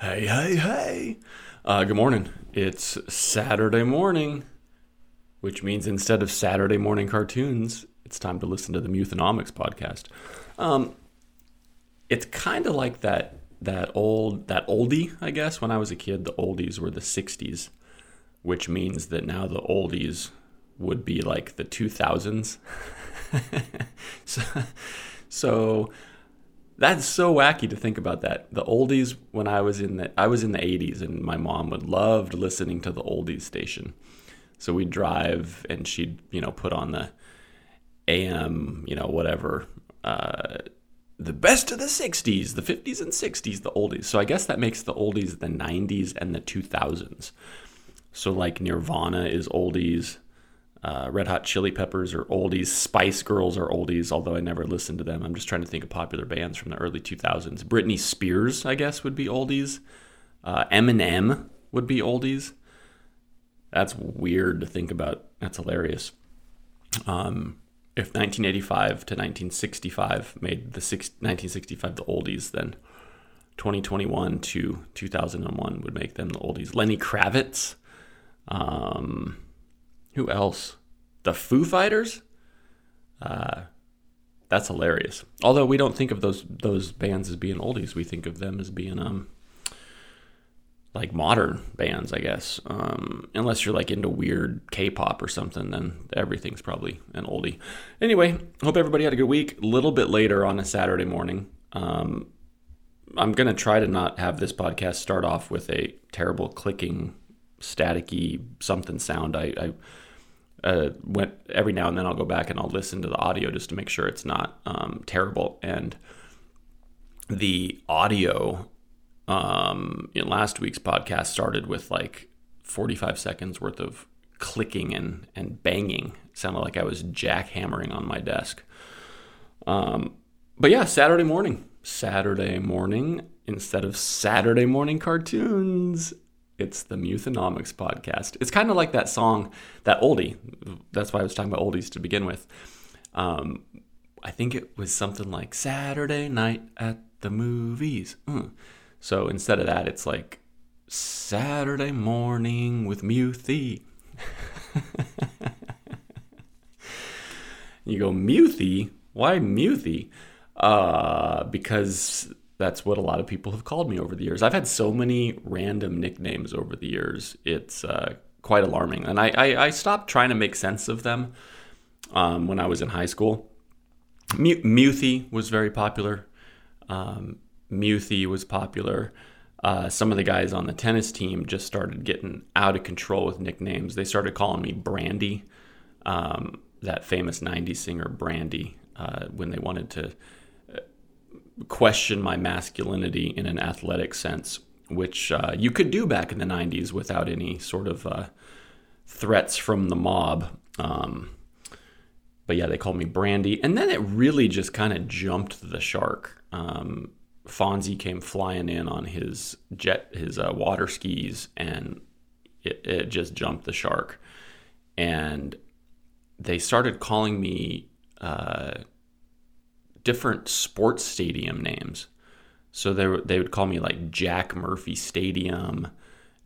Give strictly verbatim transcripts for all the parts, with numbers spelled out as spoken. Hey, hey, hey. Uh, good morning. It's Saturday morning, which means instead of Saturday morning cartoons, it's time to listen to the Muthanomics podcast. Um, it's kind of like that that old that oldie, I guess. When I was a kid, the oldies were the sixties, which means that now the oldies would be like the two thousands. so... so That's so wacky to think about that. The oldies, when I was in the I was in the eighties, and my mom would loved listening to the oldies station. So we'd drive, and she'd you know put on the A M, you know whatever, uh, the best of the sixties, the fifties and sixties, the oldies. So I guess that makes the oldies the nineties and the two thousands. So like Nirvana is oldies, uh, Red Hot Chili Peppers are oldies, Spice Girls are oldies, although I never listened to them. I'm just trying to think of popular bands from the early two thousands. Britney Spears, I guess, would be oldies. Uh, Eminem would be oldies. That's weird to think about. That's hilarious. Um, if nineteen eighty-five to nineteen sixty-five made the six, nineteen sixty-five the oldies, then twenty twenty-one to two thousand one would make them the oldies. Lenny Kravitz. Um... Who else? The Foo Fighters? Uh, that's hilarious. Although we don't think of those those bands as being oldies. We think of them as being um like modern bands, I guess. Um, unless you're like into weird K-pop or something, then everything's probably an oldie. Anyway, hope everybody had a good week. A little bit later on a Saturday morning. Um, I'm going to try to not have this podcast start off with a terrible clicking, staticky something sound. I... I Uh, went every now and then I'll go back and I'll listen to the audio just to make sure it's not um, terrible. And the audio um, in last week's podcast started with like forty-five seconds worth of clicking and, and banging. It sounded like I was jackhammering on my desk. Um, but yeah, Saturday morning. Saturday morning instead of Saturday morning cartoons. It's the Muthanomics podcast. It's kind of like that song, that oldie. That's why I was talking about oldies to begin with. Um, I think it was something like Saturday night at the movies. Mm. So instead of that, it's like Saturday morning with Muthy. You go, Muthy? Why Muthy? Uh, because... That's what a lot of people have called me over the years. I've had so many random nicknames over the years. It's uh, quite alarming. And I, I, I stopped trying to make sense of them um, when I was in high school. M- Muthy was very popular. Um, Muthy was popular. Uh, some of the guys on the tennis team just started getting out of control with nicknames. They started calling me Brandy, um, that famous nineties singer Brandy, uh, when they wanted to question my masculinity in an athletic sense, which uh, you could do back in the nineties without any sort of uh, threats from the mob. Um, but yeah, they called me Brandy. And then it really just kind of jumped the shark. Um, Fonzie came flying in on his jet, his uh, water skis, and it, it just jumped the shark. And they started calling me... Uh, different sports stadium names. So they were, they would call me like Jack Murphy Stadium,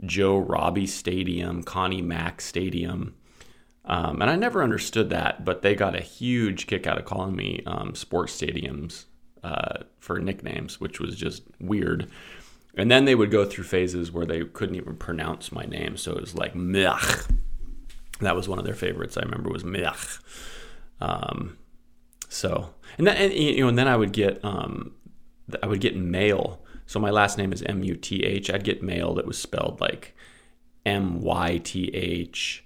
Joe Robbie Stadium, Connie Mack Stadium. Um, and I never understood that, but they got a huge kick out of calling me um, sports stadiums uh, for nicknames, which was just weird. And then they would go through phases where they couldn't even pronounce my name. So it was like Mech. That was one of their favorites. I remember was Mech. Um So, and then, and, you know, and then I would get, um, I would get mail. So my last name is M U T H. I'd get mail that was spelled like M Y T H,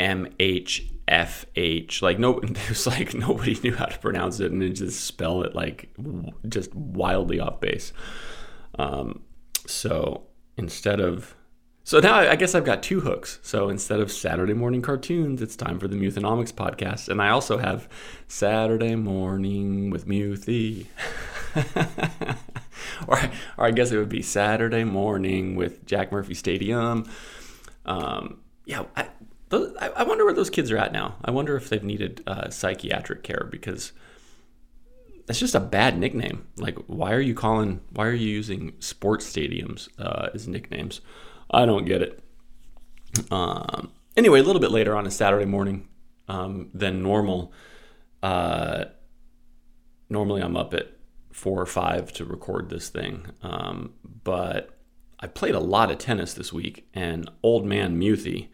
M H F H. Like no, it was like nobody knew how to pronounce it, and they just spell it like just wildly off base. Um, so instead of, so now I, I guess I've got two hooks. So instead of Saturday morning cartoons, it's time for the Muthanomics podcast. And I also have Saturday morning with Muthy. or, or I guess it would be Saturday morning with Jack Murphy Stadium. Um, yeah, I, those, I, I wonder where those kids are at now. I wonder if they've needed uh, psychiatric care, because that's just a bad nickname. Like, why are you calling, why are you using sports stadiums uh, as nicknames? I don't get it. Um, anyway, a little bit later on a Saturday morning um, than normal. Uh, normally I'm up at four or five to record this thing. Um, but I played a lot of tennis this week, and old man Muthy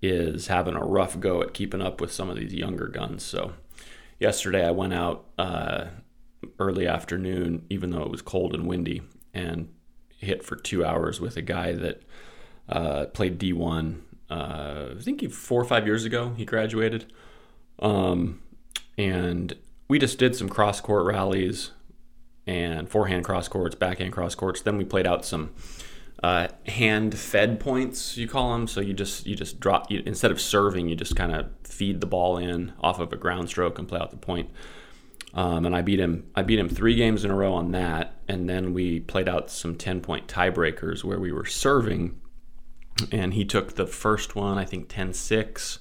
is having a rough go at keeping up with some of these younger guns. So yesterday I went out uh, early afternoon, even though it was cold and windy, and hit for two hours with a guy that uh, played D one. Uh, I think he, four or five years ago he graduated. Um, and we just did some cross-court rallies and forehand cross-courts, backhand cross-courts. Then we played out some uh, hand-fed points, you call them. So you just you just drop, you, instead of serving, you just kind of feed the ball in off of a ground stroke and play out the point. Um, and I beat him. I beat him three games in a row on that. And then we played out some ten-point tiebreakers where we were serving. And he took the first one, I think, ten six,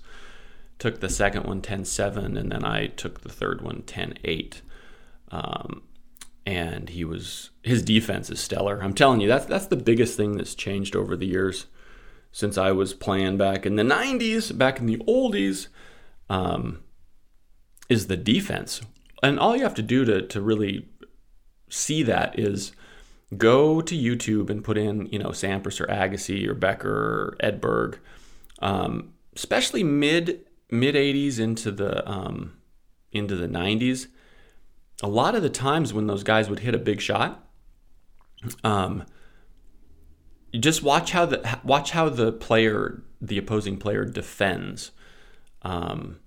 took the second one, ten seven, and then I took the third one, ten eight. Um, and he was his defense is stellar. I'm telling you, that's that's the biggest thing that's changed over the years since I was playing back in the nineties, back in the oldies, um, is the defense. And all you have to do to to really see that is go to YouTube and put in, you know, Sampras or Agassi or Becker or Edberg, um, especially mid mid eighties into the um, into the nineties. A lot of the times when those guys would hit a big shot, um, you just watch how the watch how the player, the opposing player, defends. Um,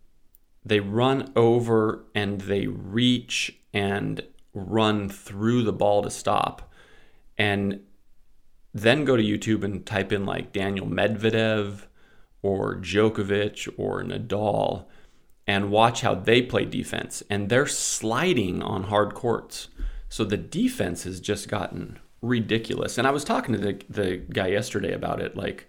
they run over and they reach and run through the ball to stop. And then go to YouTube and type in like Daniel Medvedev or Djokovic or Nadal and watch how they play defense. And they're sliding on hard courts. So the defense has just gotten ridiculous. And I was talking to the, the guy yesterday about it. Like,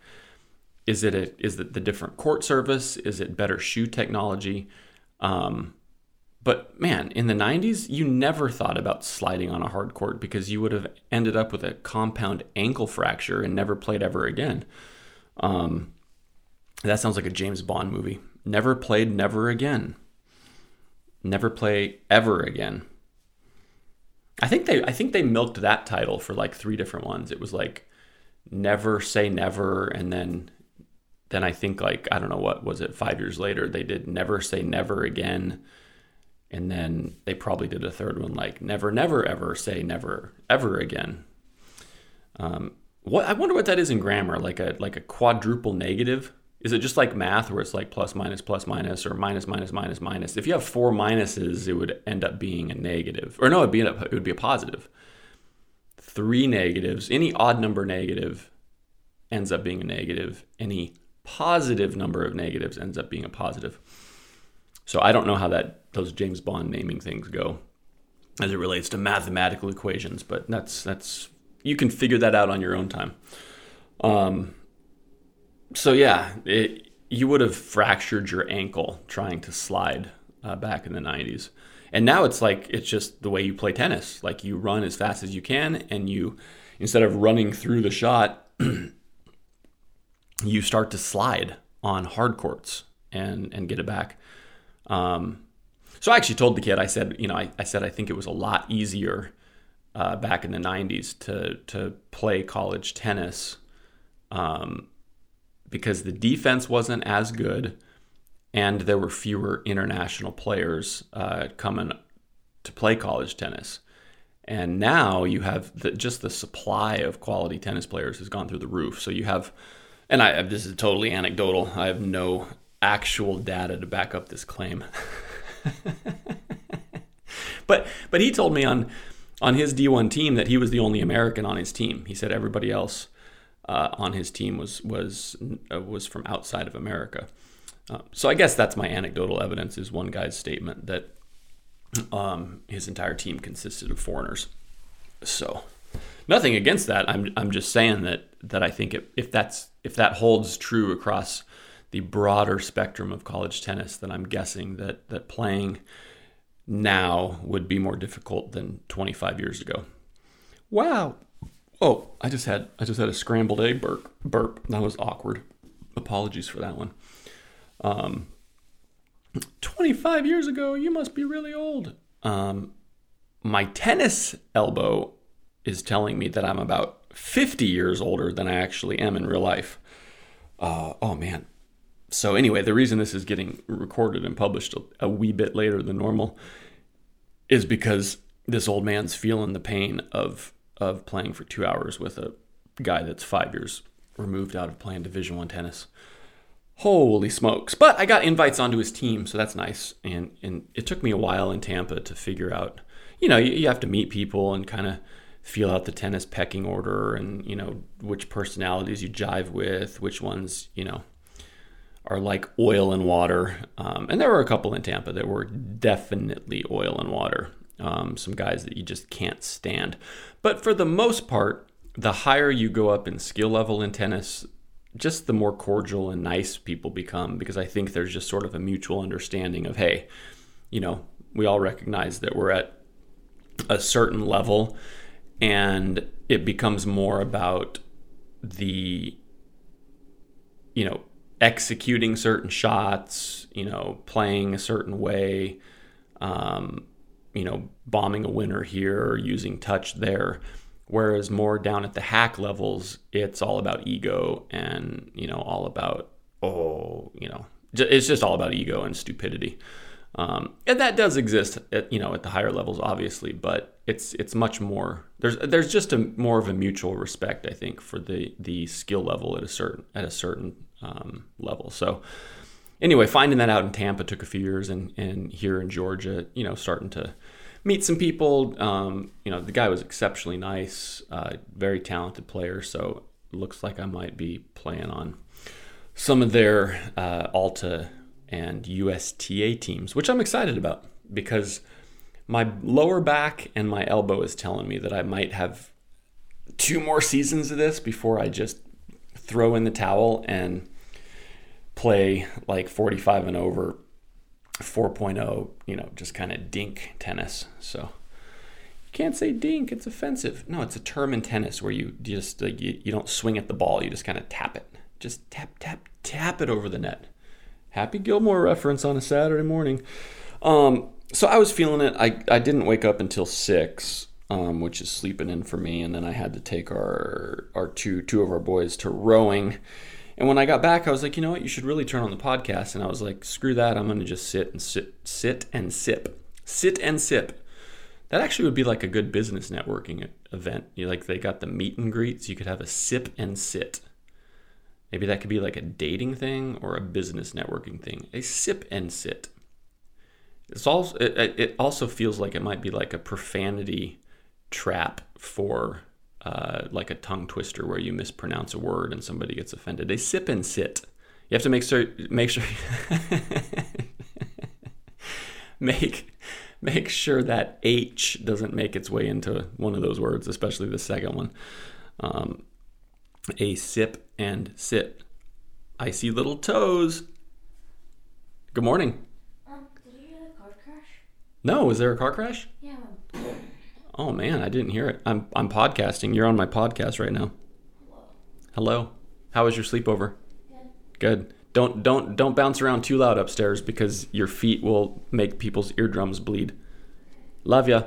is it a, is it the different court service? Is it better shoe technology? Um, But man, in the nineties, you never thought about sliding on a hard court because you would have ended up with a compound ankle fracture and never played ever again. Um, that sounds like a James Bond movie. Never played, never again. Never play ever again. I think they, I think they milked that title for like three different ones. It was like Never Say Never, and then then I think like I don't know what was it. Five years later, they did Never Say Never Again. And then they probably did a third one, like never, never, ever say never, ever again. Um, what I wonder what that is in grammar, like a like a quadruple negative. Is it just like math where it's like plus, minus, plus, minus, or minus, minus, minus, minus? If you have four minuses, it would end up being a negative. Or no, it'd be a, it would be a positive. Three negatives, any odd number negative ends up being a negative. Any positive number of negatives ends up being a positive. So I don't know how that those James Bond naming things go as it relates to mathematical equations, but that's that's you can figure that out on your own time. Um, so yeah, it, you would have fractured your ankle trying to slide uh, back in the nineties, and now it's like it's just the way you play tennis. Like you run as fast as you can, and you instead of running through the shot, you start to slide on hard courts and and get it back. Um, so I actually told the kid, I said, you know, I, I said, I think it was a lot easier, uh, back in the nineties to, to play college tennis, um, because the defense wasn't as good and there were fewer international players, uh, coming to play college tennis. And now you have the, just the supply of quality tennis players has gone through the roof. So you have, and I, this is totally anecdotal. I have no actual data to back up this claim. but but he told me on on his D one team that he was the only American on his team. He said everybody else uh, on his team was was uh, was from outside of America. Uh, so I guess that's my anecdotal evidence is one guy's statement that um, his entire team consisted of foreigners. So nothing against that. I'm I'm just saying that that I think it, if that's if that holds true across the broader spectrum of college tennis, then I'm guessing that that playing now would be more difficult than twenty-five years ago. Wow. Oh, I just had I just had a scrambled egg burp. burp. That was awkward. Apologies for that one. Um, twenty-five years ago, you must be really old. Um, my tennis elbow is telling me that I'm about fifty years older than I actually am in real life. Uh, oh, man. So anyway, the reason this is getting recorded and published a, a wee bit later than normal is because this old man's feeling the pain of of playing for two hours with a guy that's five years removed out of playing Division One tennis. Holy smokes. But I got invites onto his team, so that's nice. And and it took me a while in Tampa to figure out, you know, you, you have to meet people and kind of feel out the tennis pecking order and, you know, which personalities you jive with, which ones, you know, are like oil and water. Um, and there were a couple in Tampa that were definitely oil and water. Um, some guys that you just can't stand. But for the most part, the higher you go up in skill level in tennis, just the more cordial and nice people become, because I think there's just sort of a mutual understanding of, hey, you know, we all recognize that we're at a certain level, and it becomes more about the, you know, executing certain shots, you know, playing a certain way, um, you know, bombing a winner here or using touch there. Whereas more down at the hack levels, it's all about ego and, you know, all about, oh, you know, it's just all about ego and stupidity. Um, and that does exist at, you know, at the higher levels, obviously, but it's, it's much more, there's, there's just a more of a mutual respect, I think, for the, the skill level at a certain, at a certain, um, level. So anyway, finding that out in Tampa took a few years, and, and here in Georgia, you know, starting to meet some people, um, you know, the guy was exceptionally nice, uh, very talented player. So it looks like I might be playing on some of their, uh, Alta and U S T A teams, which I'm excited about because my lower back and my elbow is telling me that I might have two more seasons of this before I just throw in the towel and play like forty-five and over, four point oh, you know, just kind of dink tennis. So you can't say dink, it's offensive. No, it's a term in tennis where you just, like, you, you don't swing at the ball, you just kind of tap it. Just tap, tap, tap it over the net. Happy Gilmore reference on a Saturday morning. Um, so I was feeling it. I, I didn't wake up until six, um, which is sleeping in for me. And then I had to take our our two two of our boys to rowing. And when I got back, I was like, you know what? You should really turn on the podcast. And I was like, screw that. I'm going to just sit and sit, sit and sip, sit and sip. That actually would be like a good business networking event. You like they got the meet and greets. You could have a sip and sit. Maybe that could be like a dating thing or a business networking thing. A sip and sit. It's also, it, it also feels like it might be like a profanity trap for uh, like a tongue twister where you mispronounce a word and somebody gets offended. A sip and sit. You have to make sure make sure make make sure that H doesn't make its way into one of those words, especially the second one. Um, a sip and sit. I see little toes. Good morning. Um, did you hear a car crash? No, was there a car crash? Yeah. Oh man, I didn't hear it. I'm I'm podcasting. You're on my podcast right now. Hello. Hello. How was your sleepover? Good. Good. Don't don't don't bounce around too loud upstairs because your feet will make people's eardrums bleed. Love ya.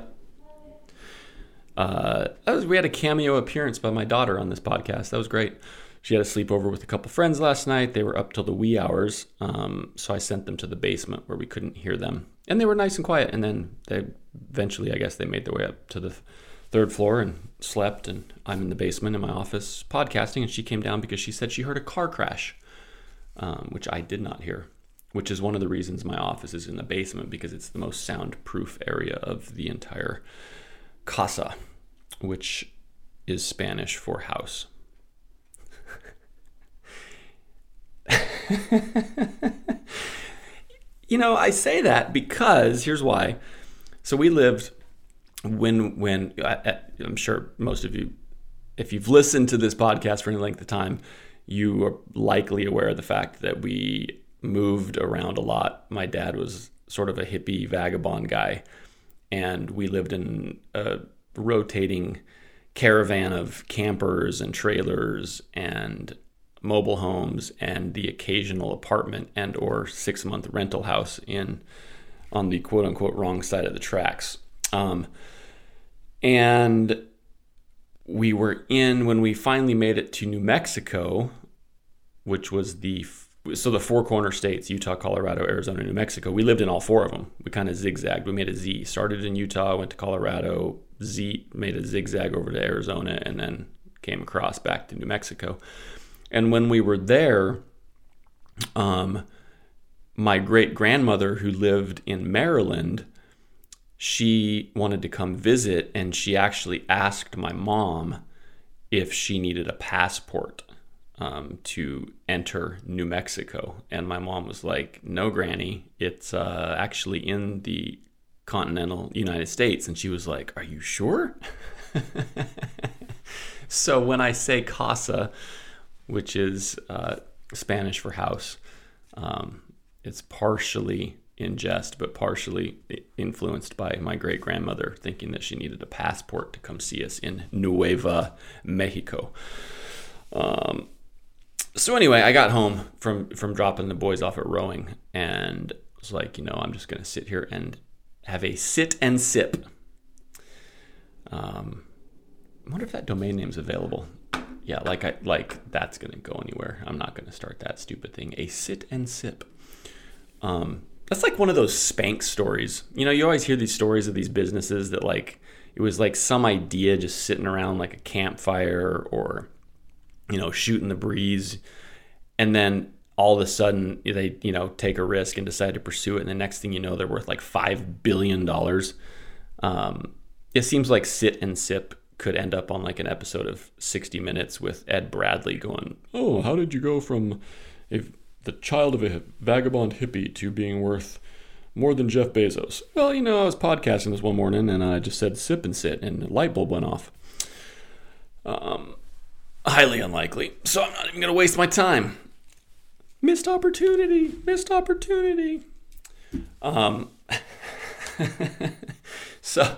Uh, that was, we had a cameo appearance by my daughter on this podcast. That was great. She had a sleepover with a couple friends last night. They were up till the wee hours. Um, so I sent them to the basement where we couldn't hear them. And they were nice and quiet. And then they eventually, I guess, they made their way up to the third floor and slept. And I'm in the basement in my office podcasting. And she came down because she said she heard a car crash, um, which I did not hear, which is one of the reasons my office is in the basement, because it's the most soundproof area of the entire Casa, which is Spanish for house. You know, I say that because here's why. So we lived when, when I, I'm sure most of you, if you've listened to this podcast for any length of time, you are likely aware of the fact that we moved around a lot. My dad was sort of a hippie vagabond guy. And we lived in a rotating caravan of campers and trailers and mobile homes and the occasional apartment and or six-month rental house in on the quote-unquote wrong side of the tracks. Um, and we were in, when we finally made it to New Mexico, which was the, so the four corner states, Utah, Colorado, Arizona, New Mexico, we lived in all four of them. We kind of zigzagged. We made a Z, started in Utah, went to Colorado, Z, made a zigzag over to Arizona, and then came across back to New Mexico. And when we were there, um, my great-grandmother, who lived in Maryland, she wanted to come visit, and she actually asked my mom if she needed a passport um, to enter New Mexico. And my mom was like, no, Granny, it's uh, actually in the continental United States. And she was like, are you sure? So when I say casa, which is uh, Spanish for house, um, it's partially in jest, but partially influenced by my great-grandmother thinking that she needed a passport to come see us in Nueva Mexico. Um, so anyway, I got home from, from dropping the boys off at rowing and was like, you know, I'm just going to sit here and have a sit and sip. Um, I wonder if that domain name's available. Yeah, like I like that's going to go anywhere. I'm not going to start that stupid thing. A sit and sip. Um, that's like one of those Spanx stories. You know, you always hear these stories of these businesses that like, it was like some idea just sitting around like a campfire or, you know, shooting the breeze. And then all of a sudden they, you know, take a risk and decide to pursue it. And the next thing you know, they're worth like five billion dollars. Um, it seems like sit and sip could end up on like an episode of sixty minutes with Ed Bradley going, oh, how did you go from a, the child of a vagabond hippie to being worth more than Jeff Bezos? Well, you know, I was podcasting this one morning and I just said sip and sit and a light bulb went off. Um, highly unlikely. So I'm not even going to waste my time. Missed opportunity, missed opportunity. Um, so...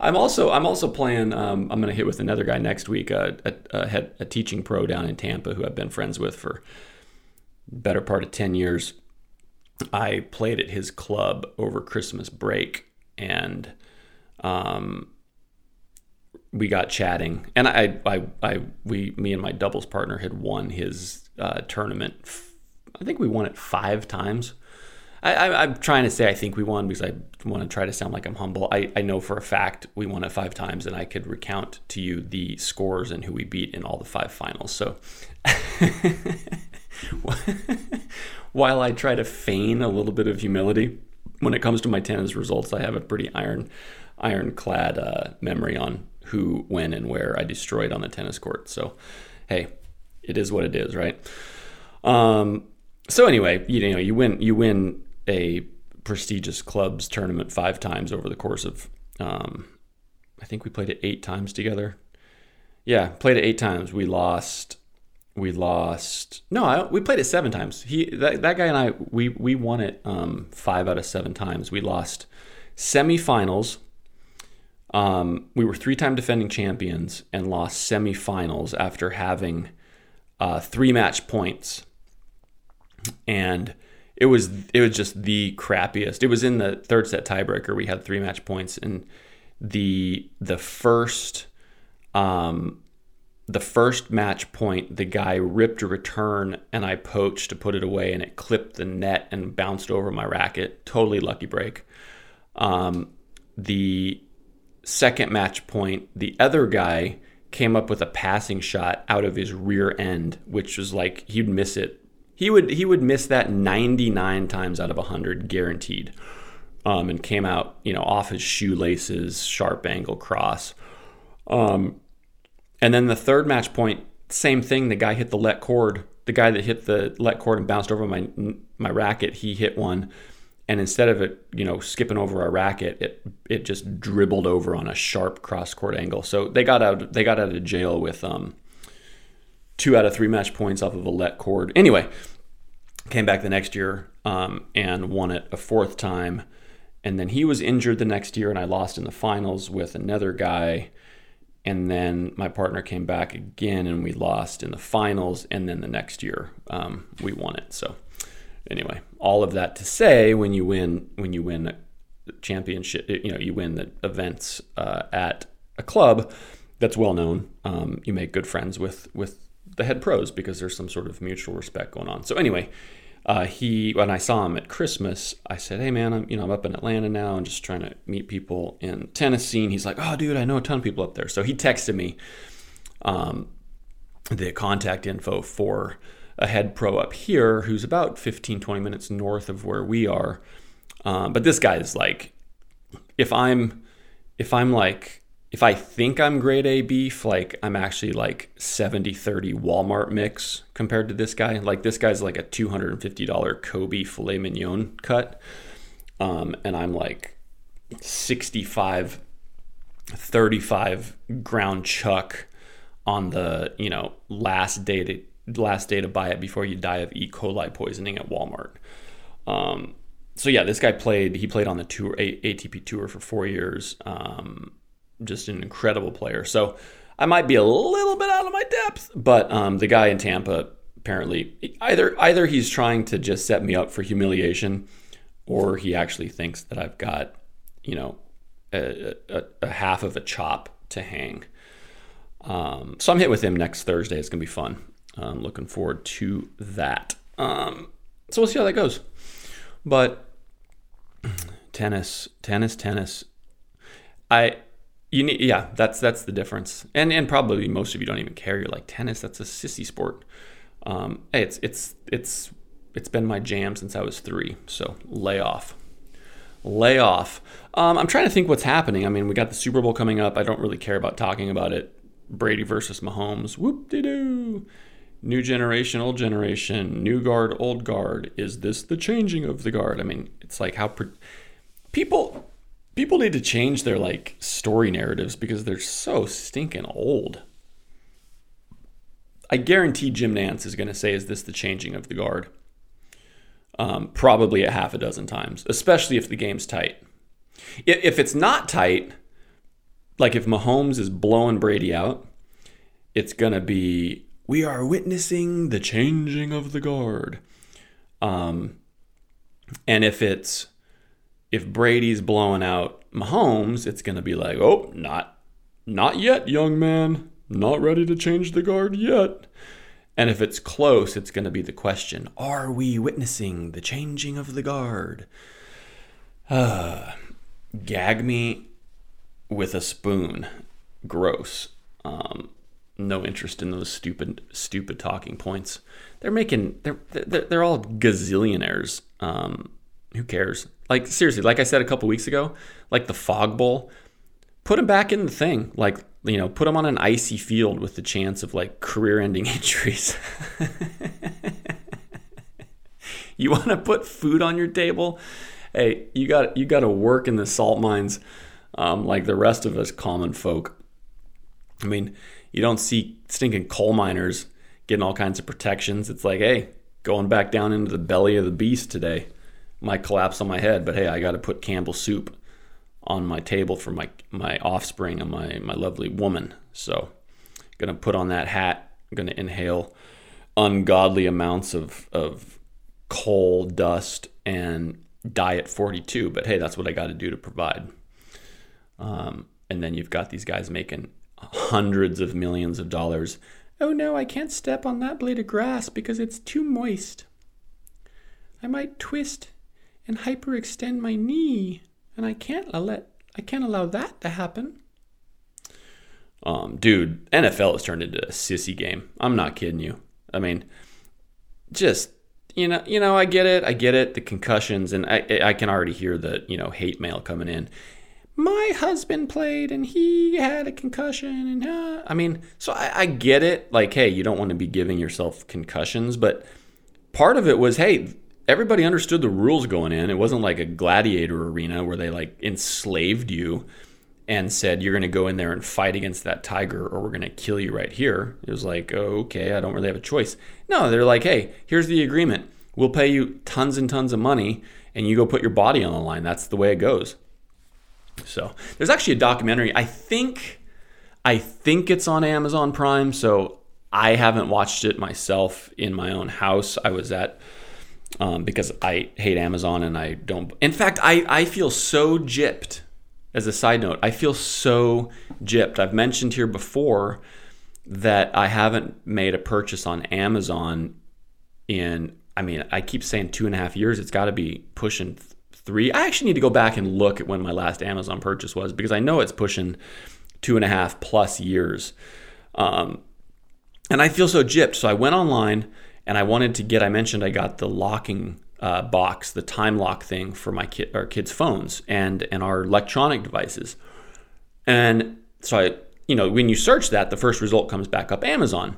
I'm also I'm also playing. Um, I'm going to hit with another guy next week, uh, a, a, a teaching pro down in Tampa who I've been friends with for the better part of ten years. I played at his club over Christmas break, and um, we got chatting. And I, I, I, we, me and my doubles partner had won his uh, tournament. I think we won it five times. I, I, I'm trying to say I think we won because I want to try to sound like I'm humble. I, I know for a fact we won it five times, and I could recount to you the scores and who we beat in all the five finals. So while I try to feign a little bit of humility, when it comes to my tennis results, I have a pretty iron ironclad uh, memory on who, when, and where I destroyed on the tennis court. So, hey, it is what it is, right? Um, so anyway, you know, you win you win a prestigious clubs tournament five times over the course of, um, I think we played it eight times together. Yeah, played it eight times. We lost. We lost. No, I, we played it seven times. He that, that guy and I we we won it um, five out of seven times. We lost semifinals. Um, we were three-time defending champions and lost semifinals after having uh, three match points. And It was it was just the crappiest. It was in the third set tiebreaker. We had three match points, and the the first um, the first match point, the guy ripped a return, and I poached to put it away, and it clipped the net and bounced over my racket. Totally lucky break. Um, the second match point, the other guy came up with a passing shot out of his rear end, which was like he'd miss it. He would he would miss that ninety-nine times out of one hundred guaranteed, um, and came out, you know, off his shoelaces, sharp angle cross. Um, and then the third match point, same thing. The guy hit the let cord. The guy that hit the let cord and bounced over my my racket, he hit one, and instead of it, you know, skipping over our racket, it it just dribbled over on a sharp cross court angle. So they got out they got out of jail with um. two out of three match points off of a let cord. Anyway, Came back the next year um, and won it a fourth time. And then he was injured the next year, and I lost in the finals with another guy. And then my partner came back again, and we lost in the finals. And then the next year, um, we won it. So anyway, all of that to say, when you win, when you win a championship, you know, you win the events uh, at a club that's well known. Um, you make good friends with with the head pros because there's some sort of mutual respect going on. So anyway, uh, he when I saw him at Christmas, I said, "Hey man, I'm you know I'm up in Atlanta now and just trying to meet people in Tennessee." And he's like, "Oh dude, I know a ton of people up there." So he texted me um, the contact info for a head pro up here who's about fifteen, twenty minutes north of where we are. Um, but this guy is like, if I'm if I'm like. If I think I'm grade A beef, like I'm actually like seventy thirty Walmart mix compared to this guy. Like this guy's like a two hundred fifty dollars Kobe filet mignon cut. Um, and I'm like sixty-five thirty-five ground chuck on the, you know, last day to last day to buy it before you die of E. coli poisoning at Walmart. Um, so yeah, this guy played, he played on the tour, A T P tour for four years. Um, just an incredible player. So I might be a little bit out of my depth, but um, the guy in Tampa, apparently either either he's trying to just set me up for humiliation, or he actually thinks that I've got, you know, a, a, a half of a chop to hang. Um, so I'm hit with him next Thursday. It's going to be fun. I'm looking forward to that. Um, so we'll see how that goes. But tennis, tennis, tennis. I... You need, yeah, that's that's the difference, and and probably most of you don't even care. You're like, tennis, that's a sissy sport. Um, hey, it's it's it's it's been my jam since I was three. So lay off, lay off. Um, I'm trying to think what's happening. I mean, we got the Super Bowl coming up. I don't really care about talking about it. Brady versus Mahomes. Whoop de doo. New generation, old generation. New guard, old guard. Is this the changing of the guard? I mean, it's like how pre- people. People need to change their like story narratives because they're so stinking old. I guarantee Jim Nance is going to say, "Is this the changing of the guard?" Um, probably a half a dozen times, especially if the game's tight. If, if it's not tight, like if Mahomes is blowing Brady out, it's going to be, "We are witnessing the changing of the guard." Um, and if it's If Brady's blowing out Mahomes, it's going to be like, "Oh, not not yet, young man. Not ready to change the guard yet." And if it's close, it's going to be the question, "Are we witnessing the changing of the guard?" Uh, gag me with a spoon. Gross. Um, no interest in those stupid, stupid talking points. They're making, they're, they're, they're all gazillionaires. Um, who cares? Like, seriously, like I said a couple weeks ago, like the Fog Bowl, put them back in the thing. Like, you know, put them on an icy field with the chance of, like, career-ending injuries. You want to put food on your table? Hey, you got you got to work in the salt mines um, like the rest of us common folk. I mean, you don't see stinking coal miners getting all kinds of protections. It's like, hey, going back down into the belly of the beast today. Might collapse on my head, but hey, I got to put Campbell's soup on my table for my my offspring and my my lovely woman. So, gonna put on that hat. Gonna inhale ungodly amounts of of coal dust and die at forty-two. But hey, that's what I got to do to provide. Um, and then you've got these guys making hundreds of millions of dollars. "Oh no, I can't step on that blade of grass because it's too moist. I might twist and hyperextend my knee, and I can't let I can't allow that to happen." Um, dude, N F L has turned into a sissy game. I'm not kidding you. I mean, just you know, you know, I get it, I get it. The concussions, and I I can already hear the you know hate mail coming in. "My husband played, and he had a concussion, and uh, I mean, so I, I get it. Like, hey, you don't want to be giving yourself concussions, but part of it was, hey. Everybody understood the rules going in. It wasn't like a gladiator arena where they like enslaved you and said, "You're going to go in there and fight against that tiger or we're going to kill you right here." It was like, "Oh, okay, I don't really have a choice." No, they're like, "Hey, here's the agreement. We'll pay you tons and tons of money, and you go put your body on the line. That's the way it goes. So there's actually a documentary. I think, I think it's on Amazon Prime. So I haven't watched it myself in my own house. I was at um, because I hate Amazon, and I don't. In fact, I I feel so gypped. As a side note, I feel so gypped. I've mentioned here before that I haven't made a purchase on Amazon in. I mean, I keep saying two and a half years. It's got to be pushing three. I actually need to go back and look at when my last Amazon purchase was, because I know it's pushing two and a half plus years. Um, and I feel so gypped. So I went online and I wanted to get, I mentioned I got the locking uh, box, the time lock thing for my kid, our kids' phones and, and our electronic devices. And so I, you know, when you search that, the first result comes back up Amazon.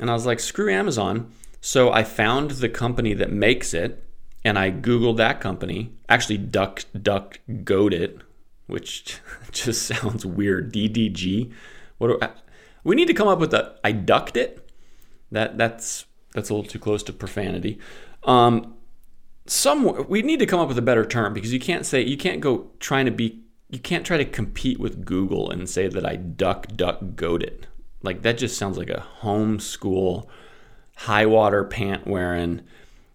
And I was like, screw Amazon. So I found the company that makes it, and I Googled that company. Actually, DuckDuckGo'd it, which just sounds weird. D D G. What do I, we need to come up with a I ducked it. That that's that's a little too close to profanity. Um, somewhere we need to come up with a better term, because you can't say you can't go trying to be you can't try to compete with Google and say that I DuckDuckGo'd it. Like, that just sounds like a homeschool, high water pant wearing,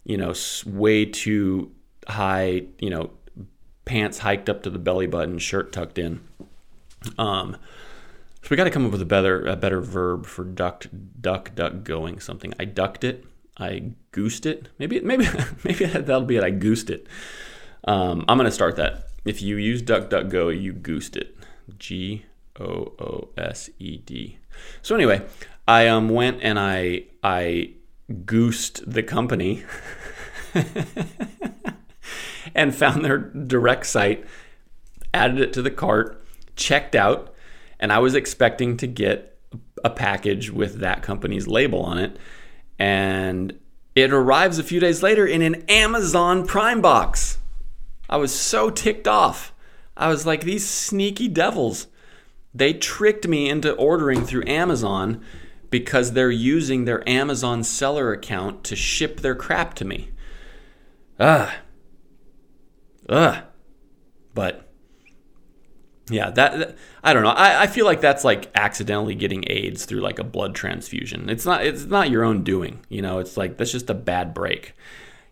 you know, way too high, you know, pants hiked up to the belly button, shirt tucked in. Um, so we got to come up with a better, a better verb for duck, duck, duck going something. I ducked it. I goosed it. Maybe, maybe, maybe that'll be it. I goosed it. Um, I'm going to start that. If you use duck, duck, go, you goosed it. G O O S E D. So anyway, I um, went and I I goosed the company and found their direct site, added it to the cart, checked out, and I was expecting to get a package with that company's label on it. And it arrives a few days later in an Amazon Prime box. I was so ticked off. I was like, these sneaky devils. They tricked me into ordering through Amazon, because they're using their Amazon seller account to ship their crap to me. Ugh. Ugh. But yeah, that, that I don't know. I, I feel like that's like accidentally getting AIDS through like a blood transfusion. It's not it's not your own doing, you know. It's like, that's just a bad break.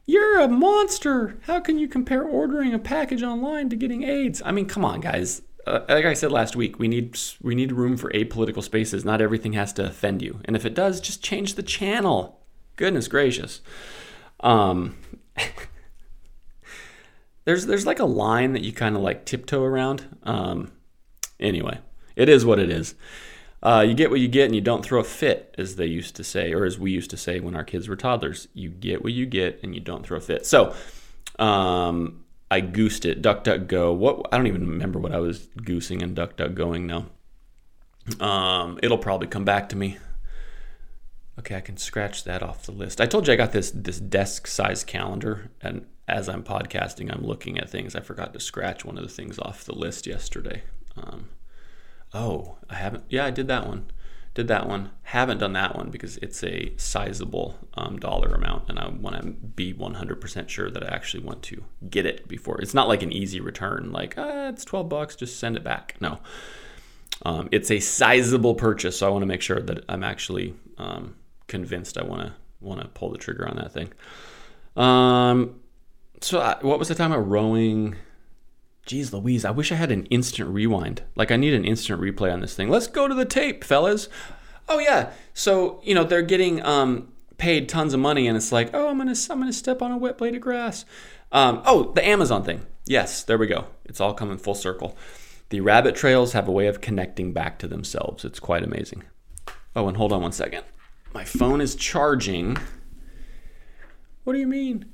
You're a monster. How can you compare ordering a package online to getting AIDS? I mean, come on, guys. Uh, like I said last week, we need we need room for apolitical spaces. Not everything has to offend you, and if it does, just change the channel. Goodness gracious. Um, there's there's like a line that you kind of like tiptoe around. Um, anyway, it is what it is. Uh, you get what you get, and you don't throw a fit, as they used to say, or as we used to say when our kids were toddlers. You get what you get, and you don't throw a fit. So. Um, I goosed it. Duck, duck, go. What? I don't even remember what I was goosing and duck, duck, going now. Um, it'll probably come back to me. Okay, I can scratch that off the list. I told you I got this this desk size calendar, and as I'm podcasting, I'm looking at things. I forgot to scratch one of the things off the list yesterday. Um, oh, I haven't. Yeah, I did that one. Did that one. Haven't done that one because it's a sizable um, dollar amount, and I want to be one hundred percent sure that I actually want to get it before. It's not like an easy return, like, ah, it's twelve bucks, just send it back. No. Um, it's a sizable purchase, so I want to make sure that I'm actually um, convinced I want to want to pull the trigger on that thing. Um, so I, what was the time I rowing? Jeez Louise, I wish I had an instant rewind. Like, I need an instant replay on this thing. Let's go to the tape, fellas. Oh, yeah. So, you know, they're getting um, paid tons of money, and it's like, oh, I'm going to I'm gonna step on a wet blade of grass. Um, oh, the Amazon thing. Yes, there we go. It's all coming full circle. The rabbit trails have a way of connecting back to themselves. It's quite amazing. Oh, and hold on one second. My phone is charging. What do you mean?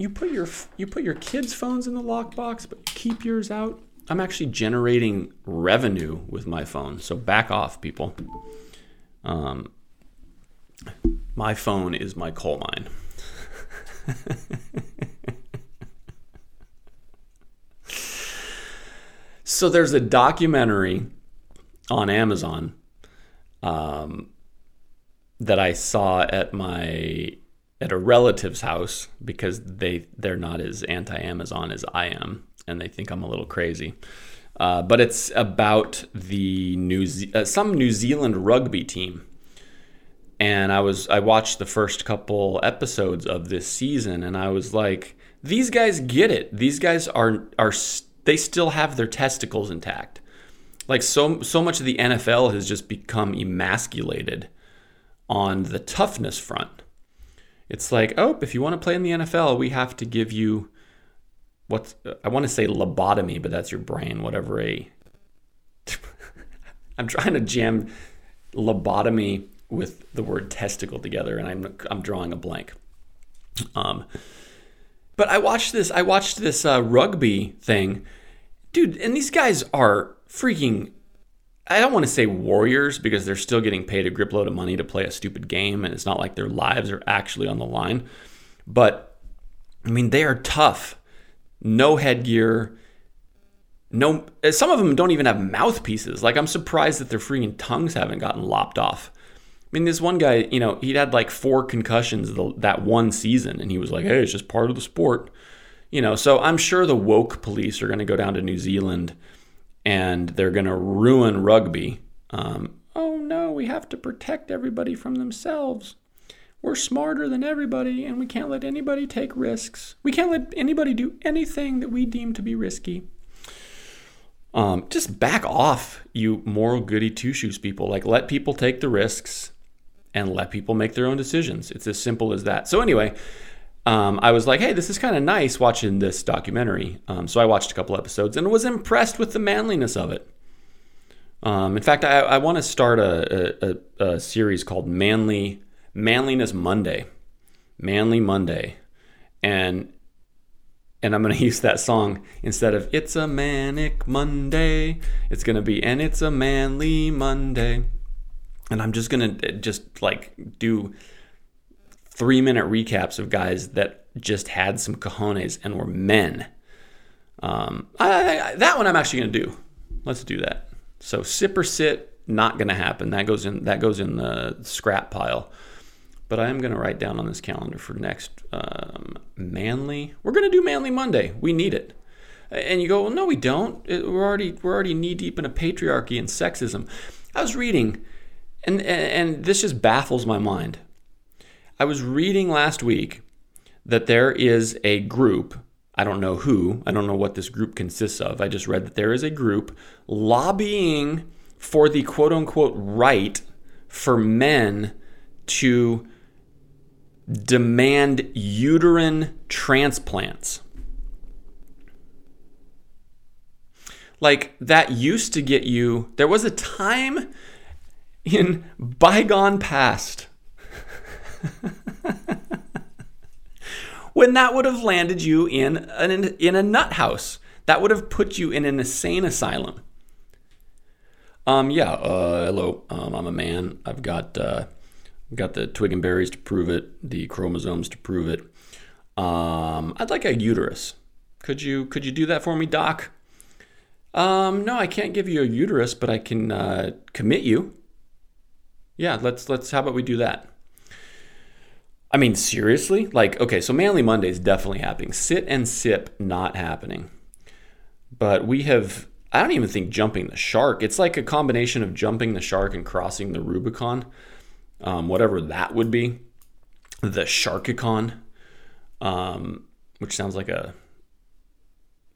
You put your you put your kids' phones in the lockbox, but you keep yours out. I'm actually generating revenue with my phone, so back off, people. Um, my phone is my coal mine. So there's a documentary on Amazon um, that I saw at my at a relative's house because they, they're not as anti-Amazon as I am, and they think I'm a little crazy. Uh, but it's about the New Ze- uh, some New Zealand rugby team. And I was I watched the first couple episodes of this season, and I was like, these guys get it. These guys are are they still have their testicles intact. Like so so much of the N F L has just become emasculated on the toughness front. It's like, oh, if you want to play in the N F L, we have to give you what's I want to say lobotomy, but that's your brain, whatever a I'm trying to jam lobotomy with the word testicle together, and I'm I'm drawing a blank. Um, but I watched this. I watched this uh, rugby thing, dude. And these guys are freaking. I don't want to say warriors because they're still getting paid a grip load of money to play a stupid game, and it's not like their lives are actually on the line. But I mean, they are tough. No headgear. No, some of them don't even have mouthpieces. Like I'm surprised that their freaking tongues haven't gotten lopped off. I mean, this one guy, you know, he'd had like four concussions the, that one season, and he was like, hey, it's just part of the sport. You know, so I'm sure the woke police are going to go down to New Zealand and they're going to ruin rugby. Um, oh, no, we have to protect everybody from themselves. We're smarter than everybody, and we can't let anybody take risks. We can't let anybody do anything that we deem to be risky. Um, just back off, you moral goody two-shoes people. Like, let people take the risks. And let people make their own decisions. It's as simple as that. So anyway, um, I was like, hey, this is kind of nice watching this documentary. Um, so I watched a couple episodes and was impressed with the manliness of it. Um, in fact, I, I want to start a, a, a series called Manly Manliness Monday. Manly Monday. And, and I'm going to use that song instead of It's a Manic Monday. It's going to be And It's a Manly Monday. And I'm just going to just like do three minute recaps of guys that just had some cojones and were men. Um, I, I, that one I'm actually going to do. Let's do that. So sip or sit, not going to happen. That goes in that goes in the scrap pile. But I am going to write down on this calendar for next um, manly. We're going to do Manly Monday. We need it. And you go, well, no, we don't. We're already we're already knee deep in a patriarchy and sexism. I was reading. And, and and this just baffles my mind. I was reading last week that there is a group, I don't know who, I don't know what this group consists of. I just read that there is a group lobbying for the quote-unquote right for men to demand uterine transplants. Like that used to get you, there was a time in bygone past when that would have landed you in an in a nut house. That would have put you in an insane asylum. Um, yeah, uh, hello, um, I'm a man. I've got uh, got the twig and berries to prove it, the chromosomes to prove it. Um, I'd like a uterus. Could you could you do that for me, Doc? Um, no, I can't give you a uterus, but I can uh, commit you. Yeah, let's, let's, how about we do that? I mean, seriously? Like, okay, so Manly Monday is definitely happening. Sit and sip, not happening. But we have, I don't even think jumping the shark. It's like a combination of jumping the shark and crossing the Rubicon, um, whatever that would be. The Sharkicon, um, which sounds like a,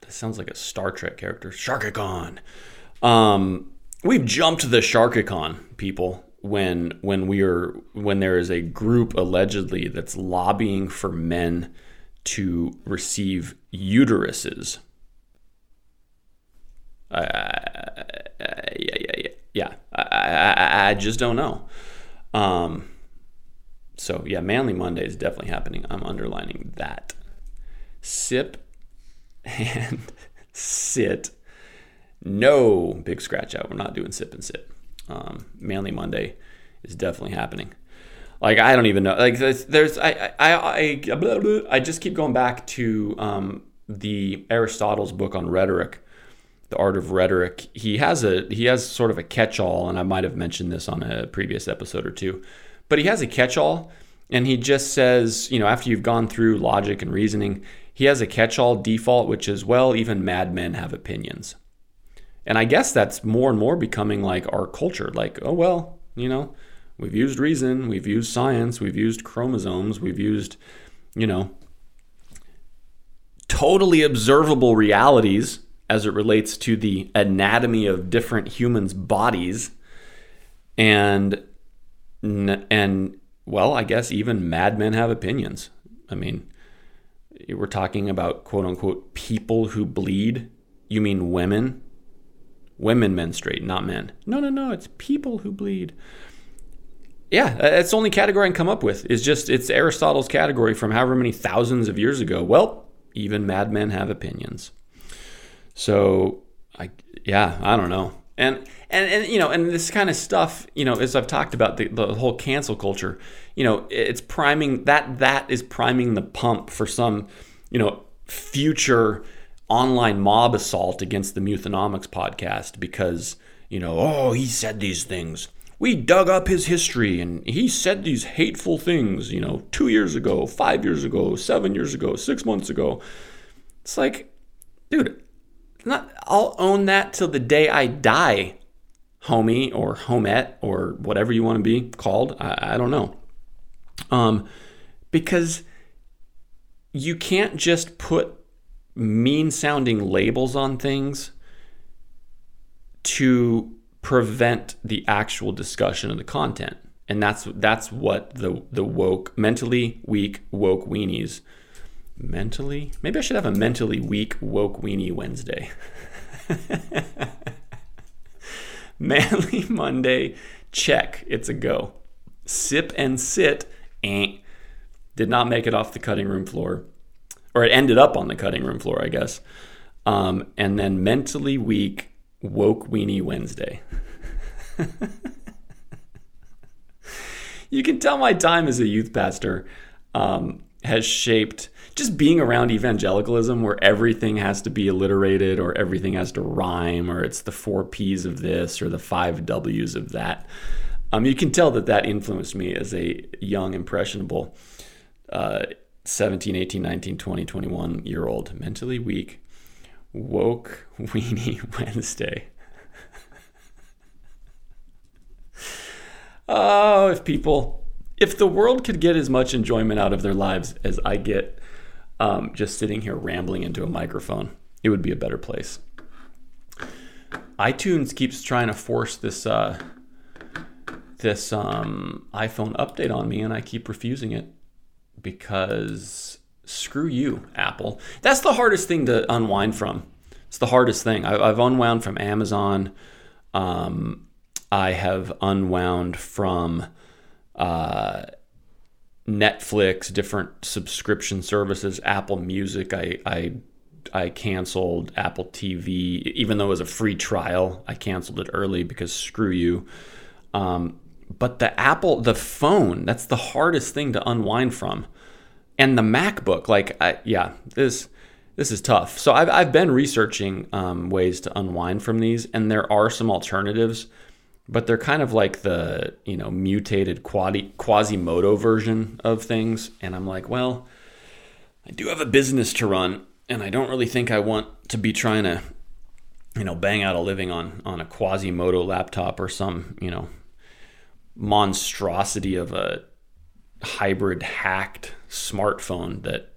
that sounds like a Star Trek character. Sharkicon. Um, we've jumped the Sharkicon, people. When when we are when there is a group allegedly that's lobbying for men to receive uteruses, uh, yeah yeah yeah, yeah. I, I, I just don't know. Um, so yeah, Manly Monday is definitely happening. I'm underlining that. Sip and sit. No big scratch out. We're not doing sip and sit. Um, Manly Monday is definitely happening. Like I don't even know. Like there's, there's I, I, I, I, blah, blah, I just keep going back to um, the Aristotle's book on rhetoric, the art of rhetoric. He has a he has sort of a catch-all, and I might have mentioned this on a previous episode or two, but he has a catch-all, And he just says, you know, after you've gone through logic and reasoning, he has a catch-all default, which is, well, even madmen have opinions. And I guess that's more and more becoming like our culture. Like, oh, well, you know, we've used reason, we've used science, we've used chromosomes, we've used, you know, totally observable realities as it relates to the anatomy of different humans' bodies. And, and well, I guess even madmen have opinions. I mean, we're talking about, quote unquote, people who bleed. You mean women? Women menstruate, not men. No, no, no, it's people who bleed. Yeah, that's the only category I can come up with. It's just, it's Aristotle's category from however many thousands of years ago. Well, even madmen have opinions. So, I yeah, I don't know. And, and, and you know, and this kind of stuff, you know, as I've talked about the, the whole cancel culture, you know, it's priming, that that is priming the pump for some, you know, future online mob assault against the Muthanomics podcast because, you know, oh, he said these things. We dug up his history and he said these hateful things, you know, two years ago, five years ago, seven years ago, six months ago. It's like, dude, not, I'll own that till the day I die, homie or homette or whatever you want to be called. I, I don't know. Um, because you can't just put mean-sounding labels on things to prevent the actual discussion of the content. And that's that's what the the woke, mentally weak woke weenies, mentally, maybe I should have a mentally weak woke weenie Wednesday. Manly Monday, check, it's a go. Sip and sit, eh. Did not make it off the cutting room floor. Or it ended up on the cutting room floor, I guess. Um, and then mentally weak woke weenie Wednesday. You can tell my time as a youth pastor um, has shaped just being around evangelicalism, where everything has to be alliterated or everything has to rhyme, or it's the four P's of this or the five W's of that. Um, you can tell that that influenced me as a young, impressionable uh seventeen, eighteen, nineteen, twenty, twenty-one year old, mentally weak, woke weenie Wednesday. Oh, if people, if the world could get as much enjoyment out of their lives as I get um, just sitting here rambling into a microphone, it would be a better place. iTunes keeps trying to force this uh, this um, iPhone update on me, and I keep refusing it. Because screw you, Apple. That's the hardest thing to unwind from. It's the hardest thing. I've unwound from Amazon. Um, I have unwound from uh, Netflix, different subscription services, Apple Music. I, I I canceled Apple T V, even though it was a free trial. I canceled it early because screw you. Um, But the Apple, the phone, that's the hardest thing to unwind from. And the MacBook, like, I, yeah, this this is tough. So I've, I've been researching um, ways to unwind from these, and there are some alternatives, but they're kind of like the, you know, mutated quasi, Quasimodo version of things. And I'm like, well, I do have a business to run, and I don't really think I want to be trying to, you know, bang out a living on, on a Quasimodo laptop or some, you know, monstrosity of a hybrid hacked smartphone that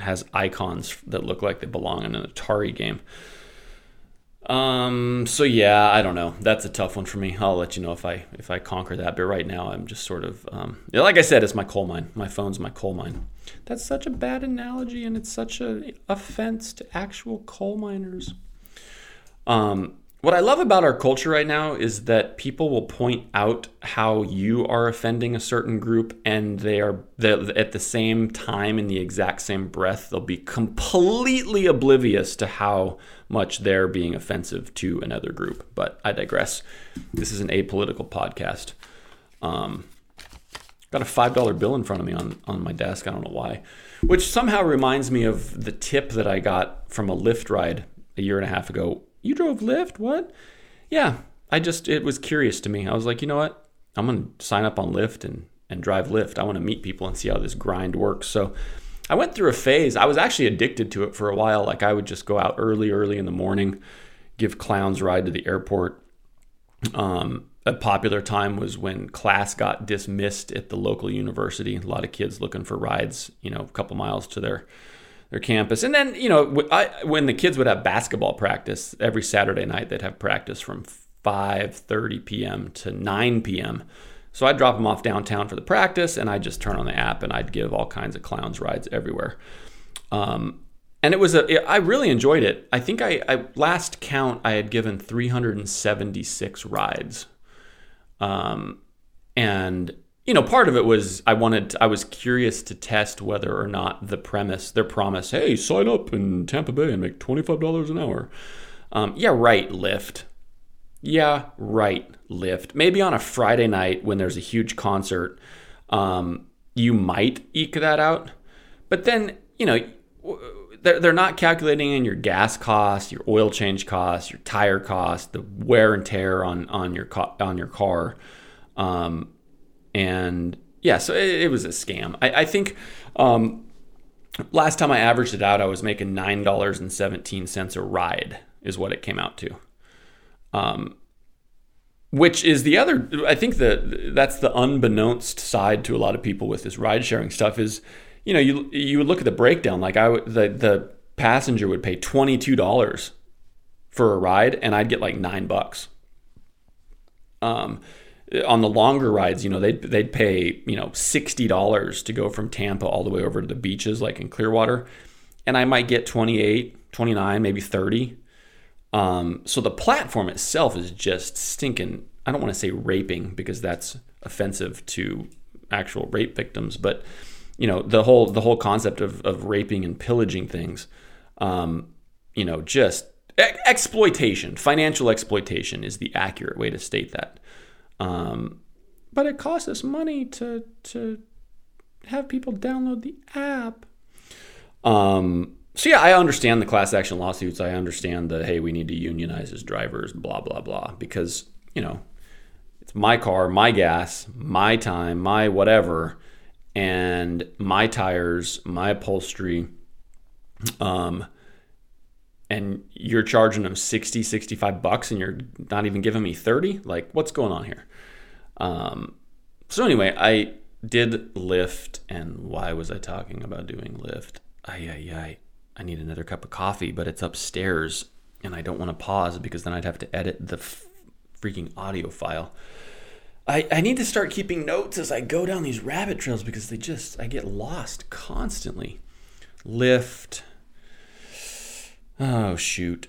has icons that look like they belong in an Atari game. Um, so yeah, I don't know. That's a tough one for me. I'll let you know if I if I conquer that. But right now, I'm just sort of um, like I said, it's my coal mine. My phone's my coal mine. That's such a bad analogy, and it's such an offense to actual coal miners. Um. What I love about our culture right now is that people will point out how you are offending a certain group, and they are at the same time, in the exact same breath, they'll be completely oblivious to how much they're being offensive to another group. But I digress. This is an apolitical podcast. Um, got a five dollar bill in front of me on, on my desk. I don't know why, which somehow reminds me of the tip that I got from a Lyft ride a year and a half ago. You drove Lyft? What? Yeah, I just, it was curious to me. I was like, you know what? I'm going to sign up on Lyft and and drive Lyft. I want to meet people and see how this grind works. So I went through a phase. I was actually addicted to it for a while. Like I would just go out early, early in the morning, give clowns a ride to the airport. Um, a popular time was when class got dismissed at the local university. A lot of kids looking for rides, you know, a couple miles to their their campus. And then, you know, I, when the kids would have basketball practice, every Saturday night they'd have practice from five thirty p.m. to nine p.m. So I'd drop them off downtown for the practice, and I'd just turn on the app, and I'd give all kinds of clowns rides everywhere. Um, and it was a, it, I really enjoyed it. I think I, I last count, I had given three hundred seventy-six rides. Um, and, you know, part of it was I wanted, I was curious to test whether or not the premise, their promise, hey, sign up in Tampa Bay and make twenty-five dollars an hour. Um, yeah, right, Lyft. Yeah, right, Lyft. Maybe on a Friday night when there's a huge concert, um, you might eke that out. But then, you know, they're, they're not calculating in your gas costs, your oil change costs, your tire costs, the wear and tear on, on, your, ca- on your car. Um, and yeah, so it, it was a scam. I, I think um, last time I averaged it out, I was making nine dollars and seventeen cents a ride is what it came out to. Um, which is the other, I think the, that's the unbeknownst side to a lot of people with this ride sharing stuff is, you know, you, you would look at the breakdown, like I would, the, the passenger would pay twenty-two dollars for a ride and I'd get like nine bucks. Um, on the longer rides, you know, they'd, they'd pay, you know, sixty dollars to go from Tampa all the way over to the beaches, like in Clearwater. And I might get twenty-eight, twenty-nine, maybe thirty. Um, so the platform itself is just stinking, I don't want to say raping because that's offensive to actual rape victims, but you know, the whole, the whole concept of, of raping and pillaging things, um, you know, just ex- exploitation, financial exploitation is the accurate way to state that. Um, but it costs us money to, to have people download the app. Um, So yeah, I understand the class action lawsuits. I understand the, hey, we need to unionize as drivers, blah, blah, blah. Because, you know, it's my car, my gas, my time, my whatever, and my tires, my upholstery. Um, and you're charging them sixty, sixty-five bucks and you're not even giving me thirty? Like, what's going on here? Um, so anyway, I did Lyft. And why was I talking about doing Lyft? Ay, ay, ay. I need another cup of coffee, but it's upstairs and I don't want to pause because then I'd have to edit the f- freaking audio file. I, I need to start keeping notes as I go down these rabbit trails because they just, I get lost constantly. Lyft. Oh, shoot.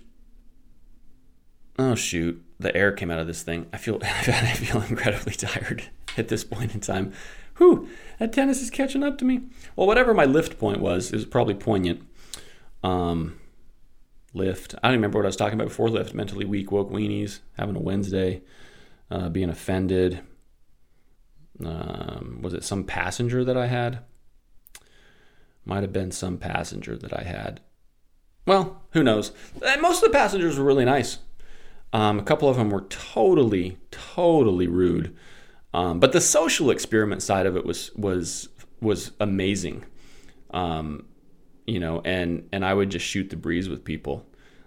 Oh, shoot. The air came out of this thing. I feel, I feel incredibly tired at this point in time. Whew, that tennis is catching up to me. Well, whatever my Lyft point was, it was probably poignant. Um, Lyft. I don't remember what I was talking about before Lyft. Mentally weak, woke weenies, having a Wednesday, uh, being offended. Um, was it some passenger that I had? Might have been some passenger that I had. Well, who knows? Most of the passengers were really nice. Um, a couple of them were totally, totally rude. Um, but the social experiment side of it was was was amazing. Um, you know, and, and I would just shoot the breeze with people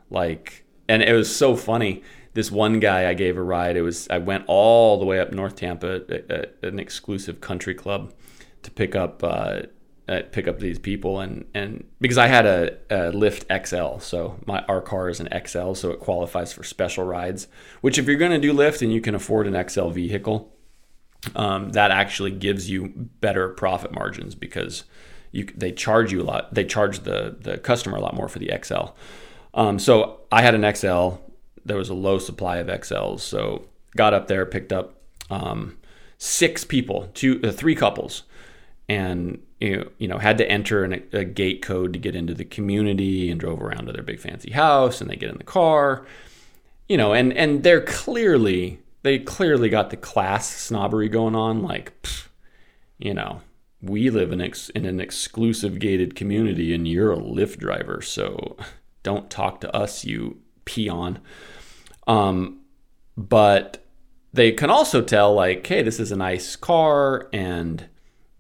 like, and it was so funny. This one guy I gave a ride, it was, I went all the way up North Tampa at, at an exclusive country club to pick up, uh, pick up these people. And, and because I had a, a Lyft X L, so my, our car is an X L, so it qualifies for special rides, which if you're going to do Lyft and you can afford an X L vehicle, um, that actually gives you better profit margins because You, they charge you a lot. They charge the, the customer a lot more for the X L. Um, so I had an X L. There was a low supply of X Ls. So got up there, picked up um, six people, two, uh, three couples, and you know, you know had to enter an, a gate code to get into the community and drove around to their big fancy house and they get in the car, you know, and and they're clearly they clearly got the class snobbery going on, like, pff, you know. We live in, ex- in an exclusive gated community and you're a Lyft driver, so don't talk to us, you peon. Um, but they can also tell, like, hey, this is a nice car and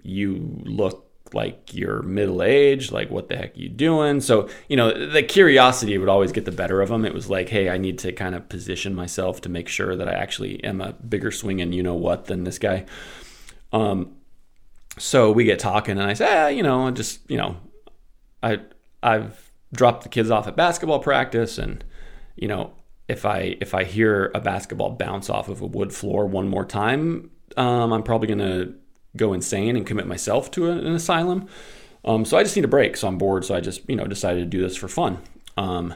you look like you're middle-aged, like what the heck are you doing? So, you know, the curiosity would always get the better of them. It was like, hey, I need to kind of position myself to make sure that I actually am a bigger swing and you know what than this guy. Um, so we get talking and I say, ah, you know, I just, you know, I, I've dropped the kids off at basketball practice and, you know, if I, if I hear a basketball bounce off of a wood floor one more time, um, I'm probably going to go insane and commit myself to an asylum. Um, so I just need a break. So I'm bored. So I just, you know, decided to do this for fun. Um,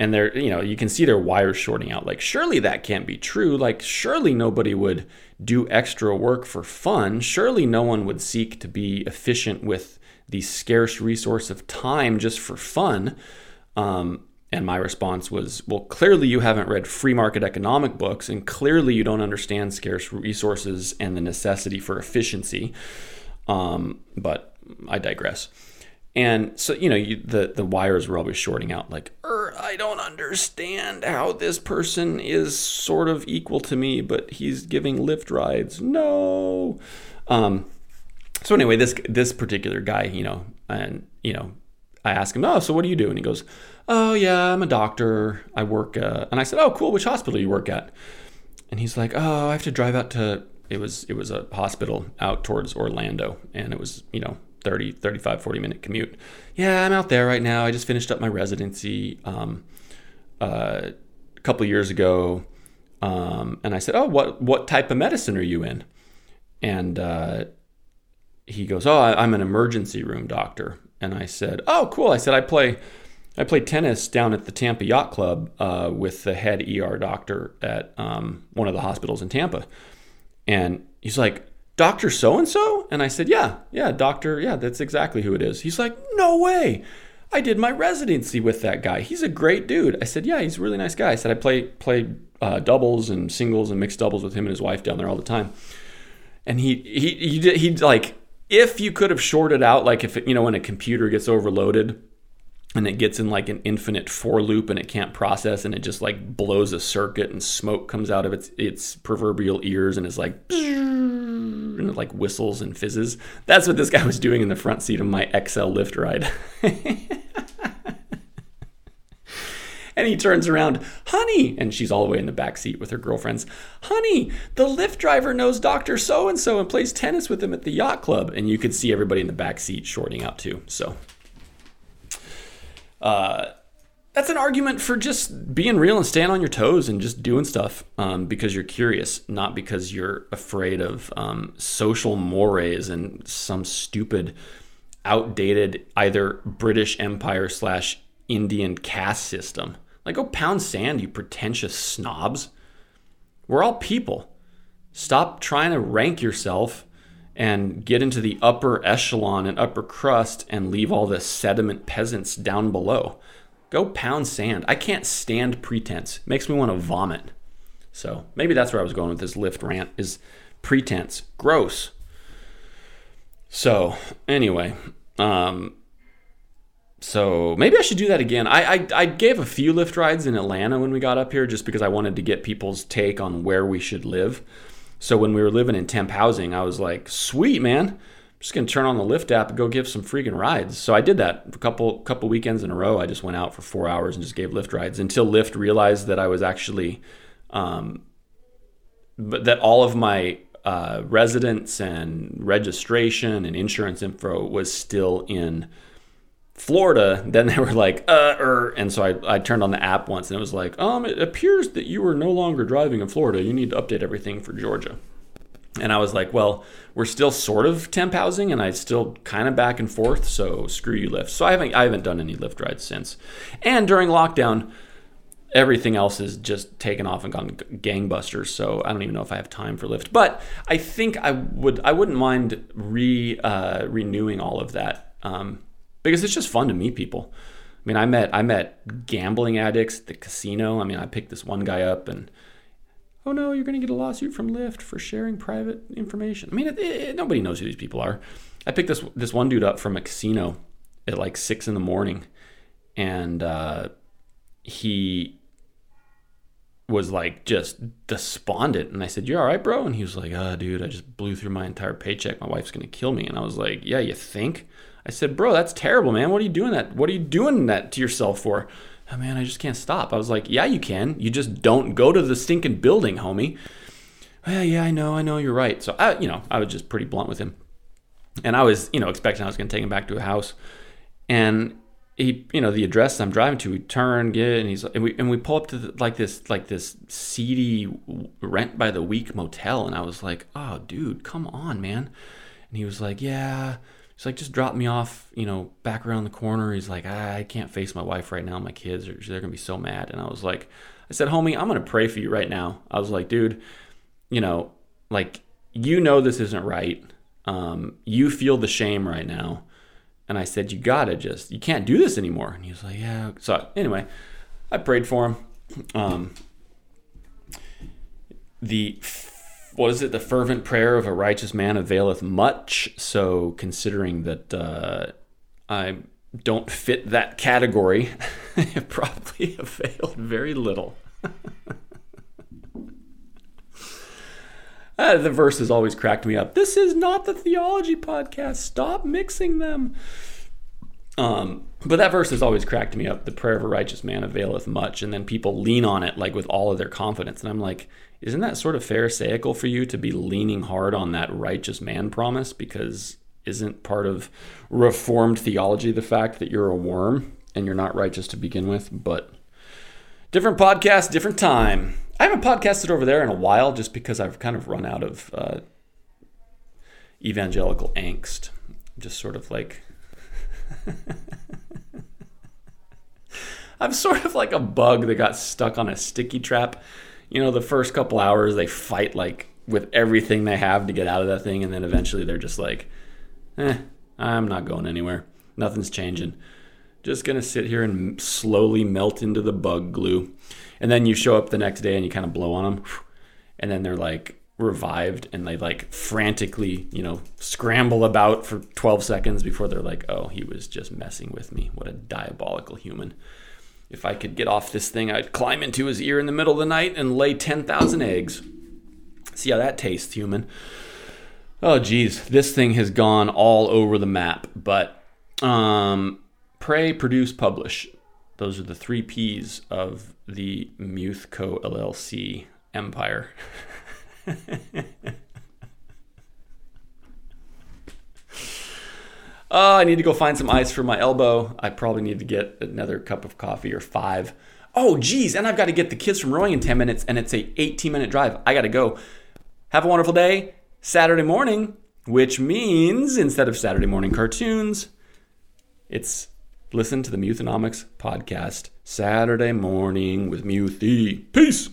and they're, you know, you can see their wires shorting out. Like, surely that can't be true. Like, surely nobody would do extra work for fun. Surely no one would seek to be efficient with the scarce resource of time just for fun. Um, and my response was, well, clearly you haven't read free market economic books, and clearly you don't understand scarce resources and the necessity for efficiency. Um, but I digress. And so, you know, you, the, the wires were always shorting out, like, er, I don't understand how this person is sort of equal to me, but he's giving Lyft rides. No. Um, so anyway, this this particular guy, you know, and, you know, I ask him, oh, so what do you do? And he goes, oh, yeah, I'm a doctor. I work. Uh, and I said, oh, cool. Which hospital do you work at? And he's like, oh, I have to drive out to, it was it was a hospital out towards Orlando. And it was, you know, thirty, thirty-five, forty minute commute. Yeah, I'm out there right now. I just finished up my residency um, uh, a couple years ago. Um, and I said, oh, what, what type of medicine are you in? And uh, he goes, oh, I, I'm an emergency room doctor. And I said, oh, cool. I said, I play I play tennis down at the Tampa Yacht Club uh, with the head E R doctor at um, one of the hospitals in Tampa. And he's like, Doctor So-and-so? And I said, yeah, yeah, doctor. Yeah, that's exactly who it is. He's like, no way. I did my residency with that guy. He's a great dude. I said, yeah, he's a really nice guy. I said, I play, play uh, doubles and singles and mixed doubles with him and his wife down there all the time. And he, he, he, he, he like... If you could have shorted out, like if, it, you know, when a computer gets overloaded and it gets in like an infinite for loop and it can't process and it just like blows a circuit and smoke comes out of its its proverbial ears and is like, and it like whistles and fizzes. That's what this guy was doing in the front seat of my X L Lyft ride. And he turns around, honey, and she's all the way in the back seat with her girlfriends. Honey, the Lyft driver knows Doctor So-and-so and plays tennis with him at the yacht club. And you could see everybody in the back seat shorting out too. So uh, that's an argument for just being real and staying on your toes and just doing stuff um, because you're curious, not because you're afraid of um, social mores and some stupid, outdated either British Empire slash Indian caste system. Like, go pound sand, you pretentious snobs. We're all people. Stop trying to rank yourself and get into the upper echelon and upper crust and leave all the sediment peasants down below. Go pound sand. I can't stand pretense. It makes me want to vomit. So maybe that's where I was going with this Lyft rant, is pretense. Gross. So anyway, um, So maybe I should do that again. I, I I gave a few Lyft rides in Atlanta when we got up here just because I wanted to get people's take on where we should live. So when we were living in temp housing, I was like, sweet, man. I'm just going to turn on the Lyft app and go give some freaking rides. So I did that a couple couple weekends in a row. I just went out for four hours and just gave Lyft rides until Lyft realized that I was actually, um, that all of my uh, residence and registration and insurance info was still in Florida. Then they were like, uh, er, and so I, I turned on the app once and it was like, um, it appears that you are no longer driving in Florida. You need to update everything for Georgia. And I was like, well, we're still sort of temp housing and I still kind of back and forth. So screw you, Lyft. So I haven't, I haven't done any Lyft rides since. And during lockdown, everything else is just taken off and gone gangbusters. So I don't even know if I have time for Lyft, but I think I would, I wouldn't mind re, uh, renewing all of that. Um, Because it's just fun to meet people. I mean, I met I met gambling addicts at the casino. I mean, I picked this one guy up and, oh no, you're going to get a lawsuit from Lyft for sharing private information. I mean, it, it, nobody knows who these people are. I picked this this one dude up from a casino at like six in the morning, and uh, he was like just despondent. And I said, "You all right, bro?" And he was like, "Ah, oh, dude, I just blew through my entire paycheck. My wife's gonna kill me." And I was like, "Yeah, you think?" I said, "Bro, that's terrible, man. What are you doing that? What are you doing that to yourself for?" "Oh, man, I just can't stop." I was like, "Yeah, you can. You just don't go to the stinking building, homie." "Yeah, yeah, I know, I know, you're right." So, I, you know, I was just pretty blunt with him. And I was, you know, expecting I was going to take him back to a house. And he, you know, the address I'm driving to, we turn, get, and he's, and we, and we pull up to the, like this, like this seedy rent by the week motel. And I was like, "Oh, dude, come on, man." And he was like, "Yeah." He's like, "Just drop me off, you know, back around the corner." He's like, "Ah, I can't face my wife right now. My kids are, they're going to be so mad." And I was like, I said, "Homie, I'm going to pray for you right now." I was like, "Dude, you know, like, you know, this isn't right. Um, you feel the shame right now." And I said, "You gotta just, you can't do this anymore." And he was like, "Yeah." So anyway, I prayed for him. Um, the, what is it? The fervent prayer of a righteous man availeth much. So considering that, uh, I don't fit that category, it probably availed very little. Uh, the verse has always cracked me up. This is not the theology podcast. Stop mixing them. Um, but that verse has always cracked me up. The prayer of a righteous man availeth much. And then people lean on it like with all of their confidence. And I'm like, isn't that sort of pharisaical for you to be leaning hard on that righteous man promise? Because isn't part of Reformed theology the fact that you're a worm and you're not righteous to begin with? But different podcast, different time. I haven't podcasted over there in a while just because I've kind of run out of uh, evangelical angst. Just sort of like... I'm sort of like a bug that got stuck on a sticky trap. You know, the first couple hours they fight like with everything they have to get out of that thing, and then eventually they're just like, eh, I'm not going anywhere. Nothing's changing. Just going to sit here and slowly melt into the bug glue. And then you show up the next day and you kind of blow on them. And then they're like revived and they like frantically, you know, scramble about for twelve seconds before they're like, "Oh, he was just messing with me. What a diabolical human. If I could get off this thing, I'd climb into his ear in the middle of the night and lay ten thousand eggs. See how that tastes, human." Oh, geez. This thing has gone all over the map. But um, pray, produce, publish. Those are the three P's of the Muthco L L C empire. Oh, I need to go find some ice for my elbow. I probably need to get another cup of coffee or five. Oh, geez, and I've got to get the kids from rowing in ten minutes, and it's a eighteen-minute drive. I got to go. Have a wonderful day. Saturday morning, which means instead of Saturday morning cartoons, it's... listen to the Muthanomics podcast Saturday morning with Muthy. Peace.